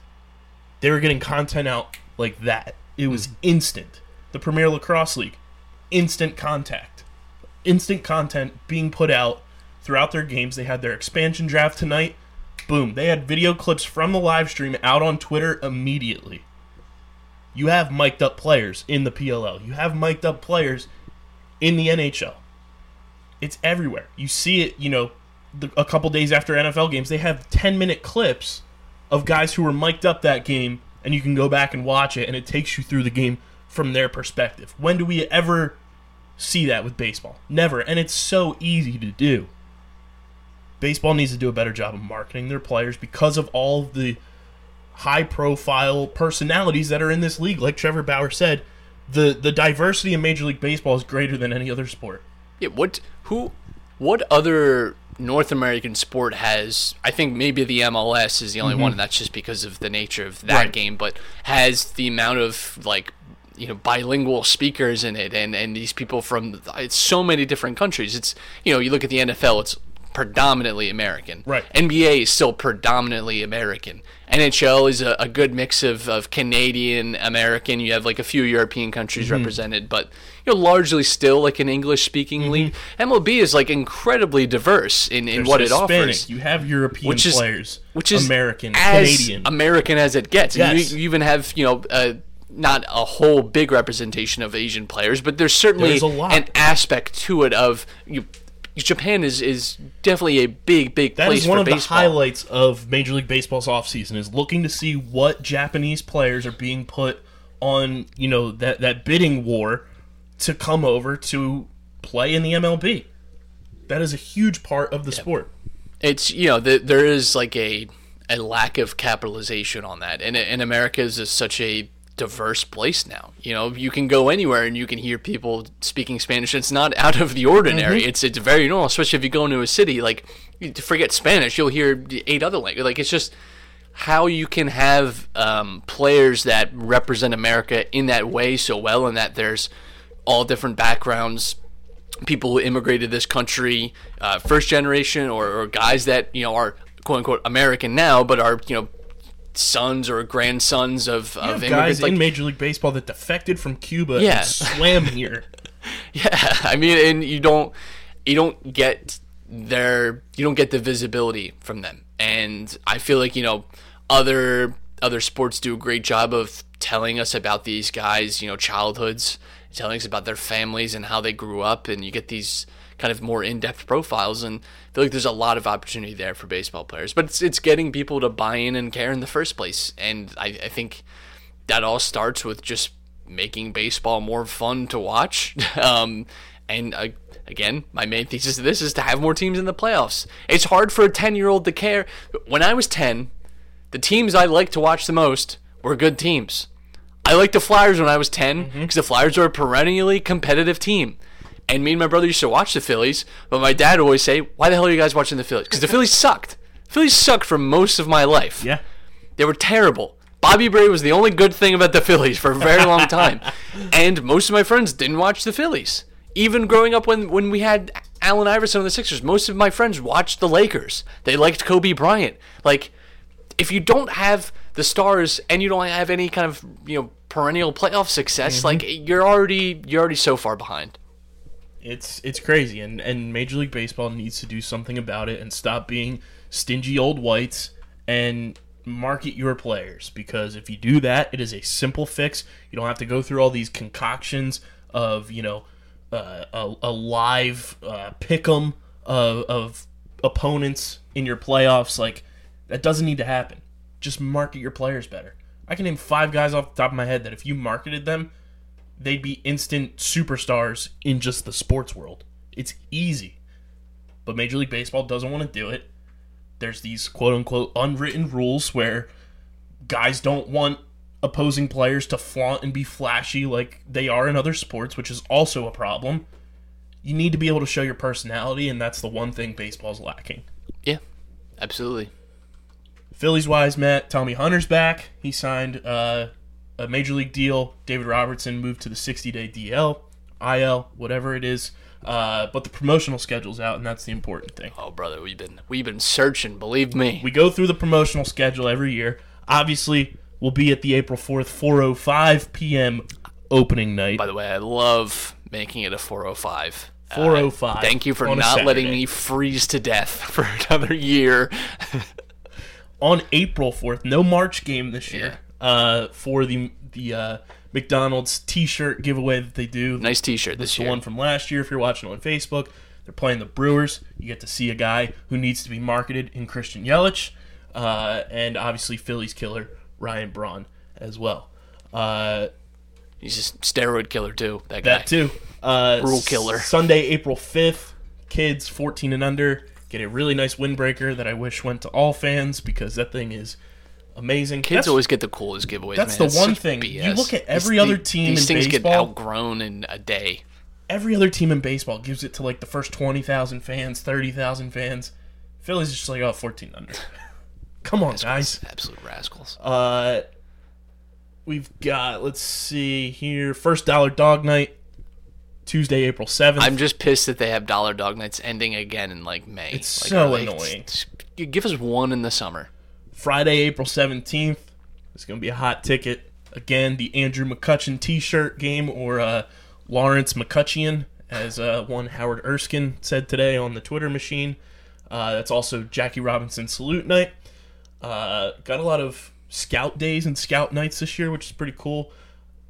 They were getting content out like that. It was instant. The Premier Lacrosse League, instant contact. Instant content being put out throughout their games. They had their expansion draft tonight. Boom. They had video clips from the live stream out on Twitter immediately. You have mic'd up players in the P L L. You have mic'd up players in the N H L. It's everywhere. You see it, you know, the, a couple days after N F L games, they have ten-minute clips of guys who were mic'd up that game, and you can go back and watch it, and it takes you through the game from their perspective. When do we ever see that with baseball? Never, and it's so easy to do. baseball needs to do a better job of marketing their players because of all of the high-profile personalities that are in this league. Like Trevor Bauer said, the the diversity in Major League Baseball is greater than any other sport. Yeah, what who, what other North American sport has, I think maybe the M L S is the only mm-hmm. one, and that's just because of the nature of that right. game, but has the amount of, like, you know, bilingual speakers in it, and, and these people from it's so many different countries. It's, you know, you look at the N F L, it's predominantly American. Right. N B A is still predominantly American. N H L is a, a good mix of, of Canadian, American. You have like a few European countries mm-hmm. represented, but you're largely still like an English-speaking mm-hmm. league. M L B is like incredibly diverse in, in what Hispanic. It offers. You have European which is, players, which is American, as Canadian, American as it gets. Yes. You, you even have you know uh, not a whole big representation of Asian players, but there's certainly there an aspect to it of you. Japan is, is definitely a big, big that place for baseball. That is one of baseball. The highlights of Major League Baseball's offseason is looking to see what Japanese players are being put on, you know, that, that bidding war to come over to play in the M L B. That is a huge part of the yeah. sport. It's, you know, the, there is like a a lack of capitalization on that. And, and America is just such a diverse place now. You know, you can go anywhere and you can hear people speaking Spanish. It's not out of the ordinary. Mm-hmm. It's it's very normal, especially if you go into a city like to forget Spanish, you'll hear eight other languages. Like it's just how you can have um, players that represent America in that way so well, and that there's all different backgrounds. People who immigrated this country, uh, first generation, or, or guys that you know are quote unquote American now, but are you know. sons or grandsons of, you of have guys like, in Major League Baseball that defected from Cuba yeah. and swam here. yeah, I mean, and you don't you don't get their you don't get the visibility from them, and I feel like you know other other sports do a great job of telling us about these guys, you know, childhoods, telling us about their families and how they grew up, and you get these kind of more in-depth profiles, and I feel like there's a lot of opportunity there for baseball players. But it's it's getting people to buy in and care in the first place, and I, I think that all starts with just making baseball more fun to watch. Um, and uh, again, my main thesis of this is to have more teams in the playoffs. It's hard for a ten-year-old to care. When I was ten, the teams I liked to watch the most were good teams. I liked the Flyers when I was ten because mm-hmm. the Flyers are a perennially competitive team. And me and my brother used to watch the Phillies, but my dad would always say, why the hell are you guys watching the Phillies? Because the Phillies sucked. The Phillies sucked for most of my life. Yeah. They were terrible. Bobby Bray was the only good thing about the Phillies for a very long time. And most of my friends didn't watch the Phillies. Even growing up when, when we had Allen Iverson on the Sixers, most of my friends watched the Lakers. They liked Kobe Bryant. Like, if you don't have the stars and you don't have any kind of, you know, perennial playoff success, mm-hmm. like, you're already you're already so far behind. It's it's crazy, and, and Major League Baseball needs to do something about it and stop being stingy old whites and market your players, because if you do that, it is a simple fix. You don't have to go through all these concoctions of, you know, uh, a, a live uh, pick-em of, of opponents in your playoffs. Like, that doesn't need to happen. Just market your players better. I can name five guys off the top of my head that if you marketed them, they'd be instant superstars in just the sports world. It's easy. But Major League Baseball doesn't want to do it. There's these quote-unquote unwritten rules where guys don't want opposing players to flaunt and be flashy like they are in other sports, which is also a problem. You need to be able to show your personality, and that's the one thing baseball's lacking. Yeah, absolutely. Phillies-wise, Matt, Tommy Hunter's back. He signed... uh a major league deal. David Robertson moved to the sixty-day D L, I L, whatever it is. Uh, but the promotional schedule's out, and that's the important thing. Oh, brother, we've been we've been searching. Believe me, we go through the promotional schedule every year. Obviously, we'll be at the April fourth, four oh five p.m. opening night. By the way, I love making it a four oh five. four oh five. Uh, thank you for not letting me freeze to death for another year. On April fourth, no March game this year. Yeah. Uh, for the the uh, McDonald's T-shirt giveaway that they do. Nice T-shirt this, this year. The one from last year. If you're watching on Facebook, they're playing the Brewers. You get to see a guy who needs to be marketed in Christian Yelich, uh, and obviously Phillies killer Ryan Braun as well. Uh, He's just steroid killer too. That guy. That too. Uh, Rule killer. Sunday, April fifth. Kids fourteen and under Get a really nice windbreaker that I wish went to all fans because that thing is amazing. Kids that's, always get the coolest giveaways. That's man. the it's one thing. B S. You look at every these, other team these in things baseball, get outgrown in a day. Every other team in baseball gives it to like the first twenty thousand fans, thirty thousand fans. Philly's just like, oh, fourteen under. Come on, rascals. guys. Absolute rascals. Uh, we've got, let's see here, first Dollar Dog Night. Tuesday, April seventh. I'm just pissed that they have Dollar Dog Nights ending again in, like, May. It's like, so like, annoying. It's, it's, give us one in the summer. Friday, April seventeenth. It's going to be a hot ticket. Again, the Andrew McCutcheon t-shirt game, or uh, Lawrence McCutcheon, as uh, one Howard Erskine said today on the Twitter machine. Uh, that's also Jackie Robinson Salute Night. Uh, got a lot of scout days and scout nights this year, which is pretty cool.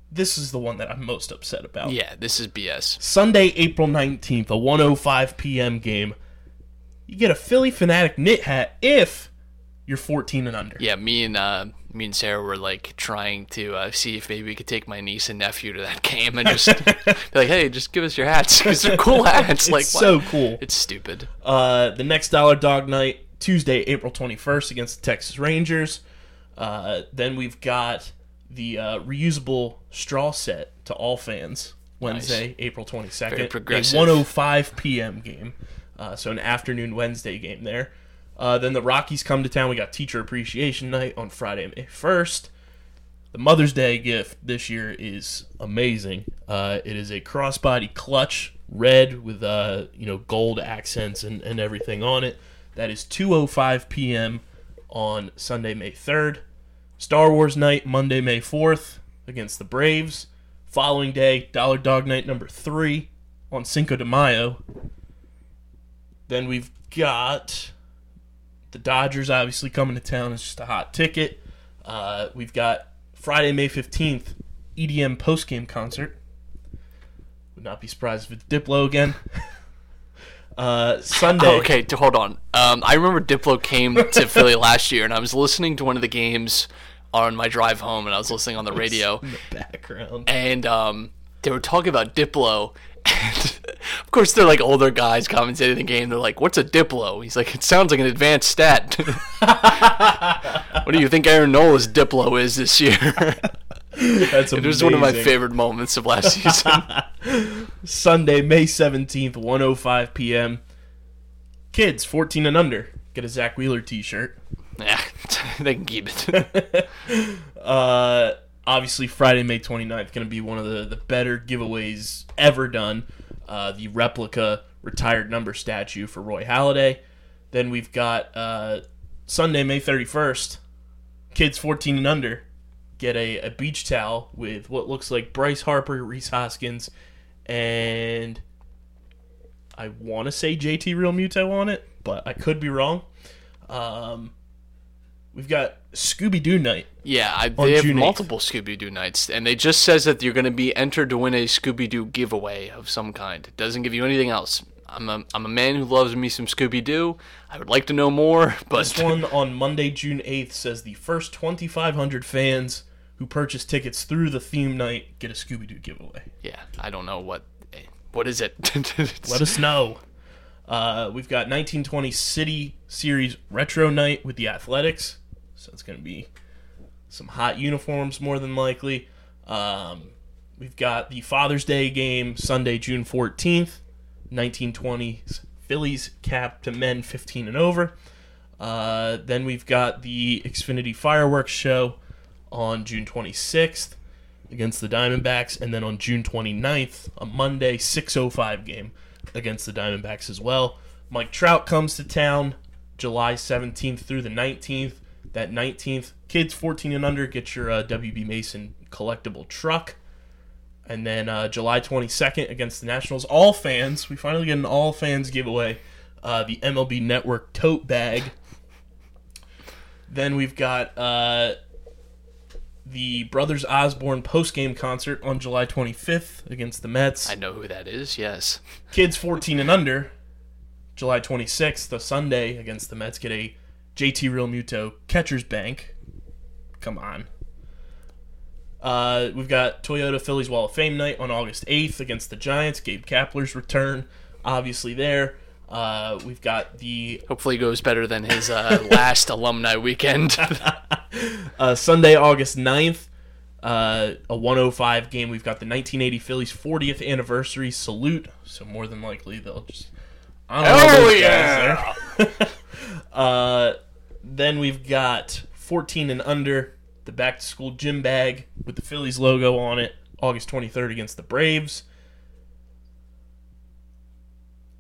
This is the one that I'm most upset about. Yeah, this is B S. Sunday, April nineteenth, a one oh five p.m. game. You get a Philly Fanatic knit hat if you're fourteen and under. Yeah, me and uh, me and Sarah were like trying to uh, see if maybe we could take my niece and nephew to that game and just be like, hey, just give us your hats because they're cool hats. It's like, so what? Cool. It's stupid. Uh, the next Dollar Dog Night, Tuesday, April twenty-first against the Texas Rangers. Uh, then we've got the uh, reusable straw set to all fans, Wednesday, nice. April twenty-second. Very progressive. A one oh five p.m. game, uh, so an afternoon Wednesday game there. Uh, then the Rockies come to town. We got Teacher Appreciation Night on Friday, May first. The Mother's Day gift this year is amazing. Uh, it is a crossbody clutch, red with uh, you know gold accents and, and everything on it. That is two oh five p.m. on Sunday, May third. Star Wars Night, Monday, May fourth, against the Braves. Following day, Dollar Dog Night number three on Cinco de Mayo. Then we've got the Dodgers, obviously, coming to town. It's just a hot ticket. Uh, we've got Friday, May fifteenth, E D M postgame concert. Would not be surprised if it's Diplo again. Uh, Sunday. Oh, okay, to, hold on. Um, I remember Diplo came to Philly last year, and I was listening to one of the games on my drive home, and I was listening on the radio. In the background. And um, they were talking about Diplo. And of course, they're like older guys commentating the game. They're like, what's a Diplo? He's like, it sounds like an advanced stat. What do you think Aaron Nola's Diplo is this year? That's amazing. It was one of my favorite moments of last season. Sunday, May seventeenth, one oh five p.m. Kids, fourteen and under, get a Zach Wheeler t-shirt. Yeah, they can keep it. uh, obviously, Friday, May twenty-ninth, going to be one of the, the better giveaways ever done. Uh, the replica retired number statue for Roy Halladay. Then we've got uh, Sunday, May thirty-first, kids fourteen and under, get a, a beach towel with what looks like Bryce Harper, Rhys Hoskins, and I want to say J T Realmuto on it, but I could be wrong. Um, we've got Scooby-Doo Night. Yeah, I, they have June eighth. Multiple Scooby-Doo Nights, and they just says that you're going to be entered to win a Scooby-Doo giveaway of some kind. It doesn't give you anything else. I'm a, I'm a man who loves me some Scooby-Doo. I would like to know more. But this one on Monday, June eighth, says the first twenty-five hundred fans who purchase tickets through the theme night get a Scooby-Doo giveaway. Yeah, I don't know what... What is it? Let us know. Uh, we've got nineteen twenty City Series Retro Night with the Athletics. So it's going to be some hot uniforms, more than likely. Um, we've got the Father's Day game, Sunday, June fourteenth. nineteen twenties Phillies cap to men fifteen and over. Uh, then we've got the Xfinity Fireworks Show on June twenty-sixth against the Diamondbacks, and then on June twenty-ninth, a Monday six oh five game against the Diamondbacks as well. Mike Trout comes to town July seventeenth through the nineteenth. That nineteenth, kids fourteen and under, get your uh, W B Mason collectible truck. And then uh, July twenty-second against the Nationals. All fans. We finally get an all fans giveaway. Uh, the M L B Network tote bag. Then we've got uh, the Brothers Osborne postgame concert on July twenty-fifth against the Mets. I know who that is, yes. Kids fourteen and under, July twenty-sixth, a Sunday against the Mets, get a J T Realmuto catcher's bank. Come on. Uh, we've got Toyota Phillies Wall of Fame night on August eighth against the Giants. Gabe Kapler's return, obviously there. Uh, we've got the... Hopefully it goes better than his uh, last alumni weekend. uh, Sunday, August ninth, uh, a one oh five game. We've got the nineteen eighty Phillies fortieth anniversary salute. So more than likely they'll just... I don't know those yeah! guys there. uh, then we've got fourteen and under, the back-to-school gym bag with the Phillies logo on it, August twenty-third against the Braves.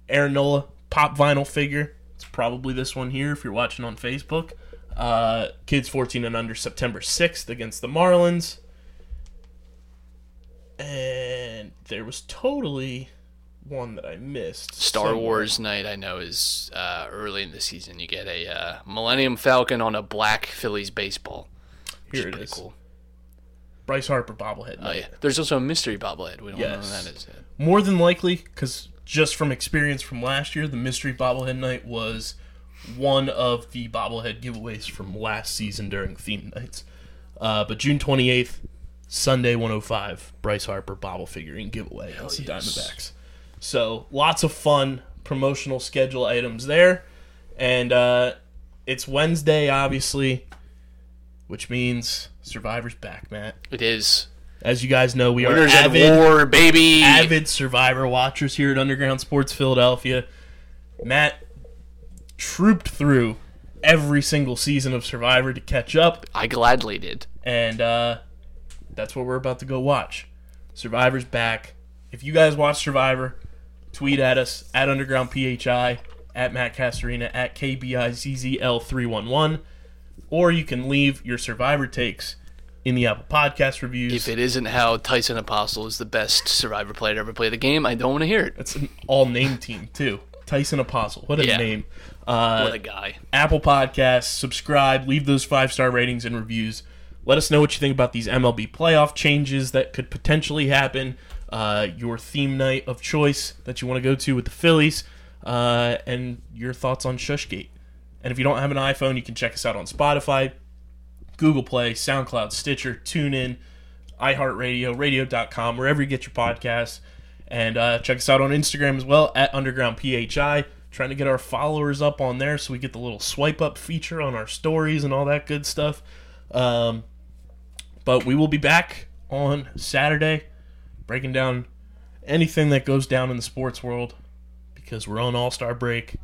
Aaron Nola pop vinyl figure. It's probably this one here if you're watching on Facebook. Uh, kids fourteen and under September sixth against the Marlins. And there was totally one that I missed. Star somewhere. Wars night, I know, is uh, early in the season. You get a uh, Millennium Falcon on a black Phillies baseball. Here it is. Cool. Bryce Harper bobblehead. Oh, yeah. There's also a mystery bobblehead. We don't yes. know what that is yet. More than likely, because... just from experience from last year, the mystery bobblehead night was one of the bobblehead giveaways from last season during theme nights. Uh, but June twenty-eighth, Sunday, one oh five, Bryce Harper bobble figurine giveaway Hell against yes. the Diamondbacks. So lots of fun promotional schedule items there. And uh, it's Wednesday, obviously, which means Survivor's back, Matt. It is. As you guys know, we Winners are avid, war, baby. avid Survivor watchers here at Underground Sports Philadelphia. Matt trooped through every single season of Survivor to catch up. I gladly did. And uh, that's what we're about to go watch. Survivor's back. If you guys watch Survivor, tweet at us, at UndergroundPHI, at Matt Casarina, at K B I Z Z L three one one, or you can leave your Survivor takes in the Apple Podcast reviews. If it isn't how Tyson Apostol is the best Survivor player to ever play the game, I don't want to hear it. It's an all-name team, too. Tyson Apostol. What a yeah. name. Uh, what a guy. Apple Podcasts. Subscribe. Leave those five-star ratings and reviews. Let us know what you think about these M L B playoff changes that could potentially happen. Uh, your theme night of choice that you want to go to with the Phillies. Uh, and your thoughts on Shushgate. And if you don't have an iPhone, you can check us out on Spotify, Google Play, SoundCloud, Stitcher, TuneIn, iHeartRadio, radio dot com, wherever you get your podcasts. And uh, check us out on Instagram as well, at UndergroundPHI. Trying to get our followers up on there so we get the little swipe-up feature on our stories and all that good stuff. Um, but we will be back on Saturday, breaking down anything that goes down in the sports world because we're on All-Star break.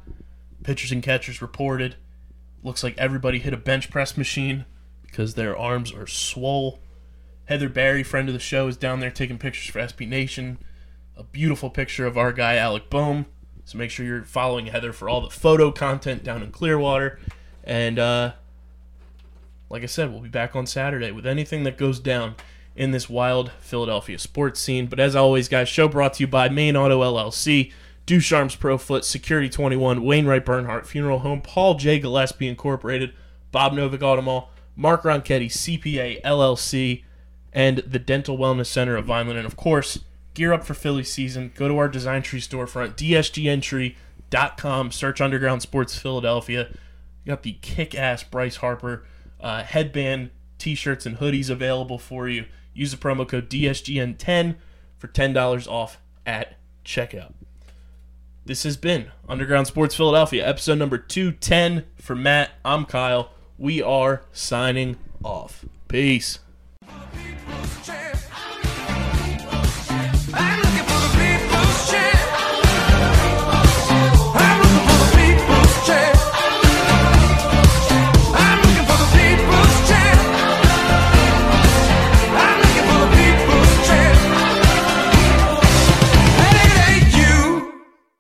Pitchers and catchers reported. Looks like everybody hit a bench press machine because their arms are swole. Heather Barry, friend of the show, is down there taking pictures for S B Nation. A beautiful picture of our guy, Alec Boehm. So make sure you're following Heather for all the photo content down in Clearwater. And uh, like I said, we'll be back on Saturday with anything that goes down in this wild Philadelphia sports scene. But as always, guys, show brought to you by Main Auto L L C, Ducharme's Pro Foot, Security twenty-one, Wainwright Bernhardt Funeral Home, Paul J. Gillespie Incorporated, Bob Novick Automall, Mark Ronchetti, C P A, L L C, and the Dental Wellness Center of Vineland. And, of course, gear up for Philly season. Go to our Design Tree storefront, D S G entry dot com. Search Underground Sports Philadelphia. You got the kick-ass Bryce Harper uh, headband, T-shirts, and hoodies available for you. Use the promo code D S G N ten for ten dollars off at checkout. This has been Underground Sports Philadelphia, episode number two ten. For Matt, I'm Kyle. We are signing off. Peace.